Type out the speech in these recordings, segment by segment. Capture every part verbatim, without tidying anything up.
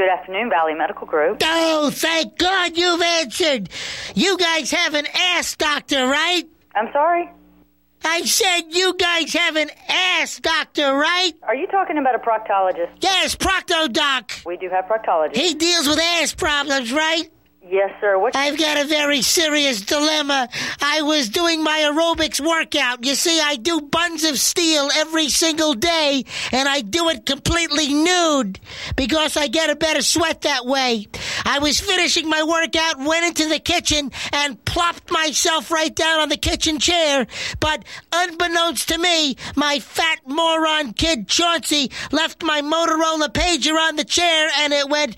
Good afternoon, Valley Medical Group. Oh, thank God you've answered. You guys have an ass doctor, right? I'm sorry? I said you guys have an ass doctor, right? Are you talking about a proctologist? Yes, Proctodoc. We do have proctologists. He deals with ass problems, right? Yes, sir. What? I've got a very serious dilemma. I was doing my aerobics workout. You see, I do buns of steel every single day, and I do it completely nude because I get a better sweat that way. I was finishing my workout, went into the kitchen, and plopped myself right down on the kitchen chair. But unbeknownst to me, my fat moron kid Chauncey left my Motorola pager on the chair, and it went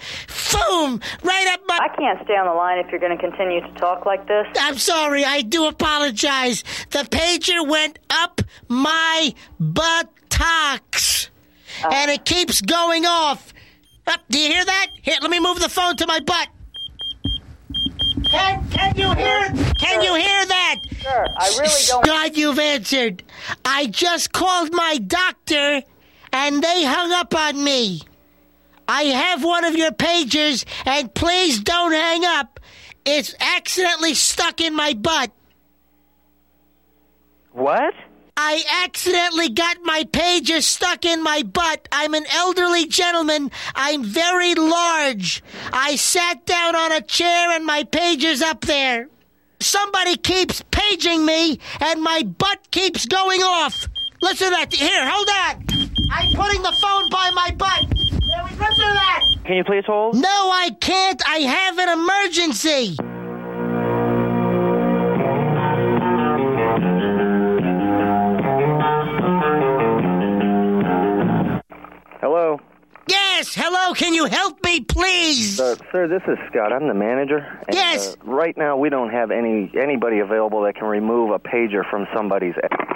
boom right up my... I can't stay on the line if you're going to continue to talk like this. I'm sorry. I do apologize. The pager went up my buttocks, uh, and it keeps going off. Uh, do you hear that? Here, let me move the phone to my butt. Can, can you hear it? Can sure. you hear that? Sure. I really don't... God, you've answered. I just called my doctor, and they hung up on me. I have one of your pagers, and please don't hang up. It's accidentally stuck in my butt. What? I accidentally got my pager stuck in my butt. I'm an elderly gentleman. I'm very large. I sat down on a chair, and my pager's up there. Somebody keeps paging me, and my butt keeps going off. Listen to that. Here, hold on. I'm putting the phone by my butt. Listen to that. Can you please hold? No, I can't. I have an emergency. Hello? Yes, hello. Can you help me, please? Uh, sir, this is Scott. I'm the manager. And, yes. Uh, right now, we don't have any anybody available that can remove a pager from somebody's ass.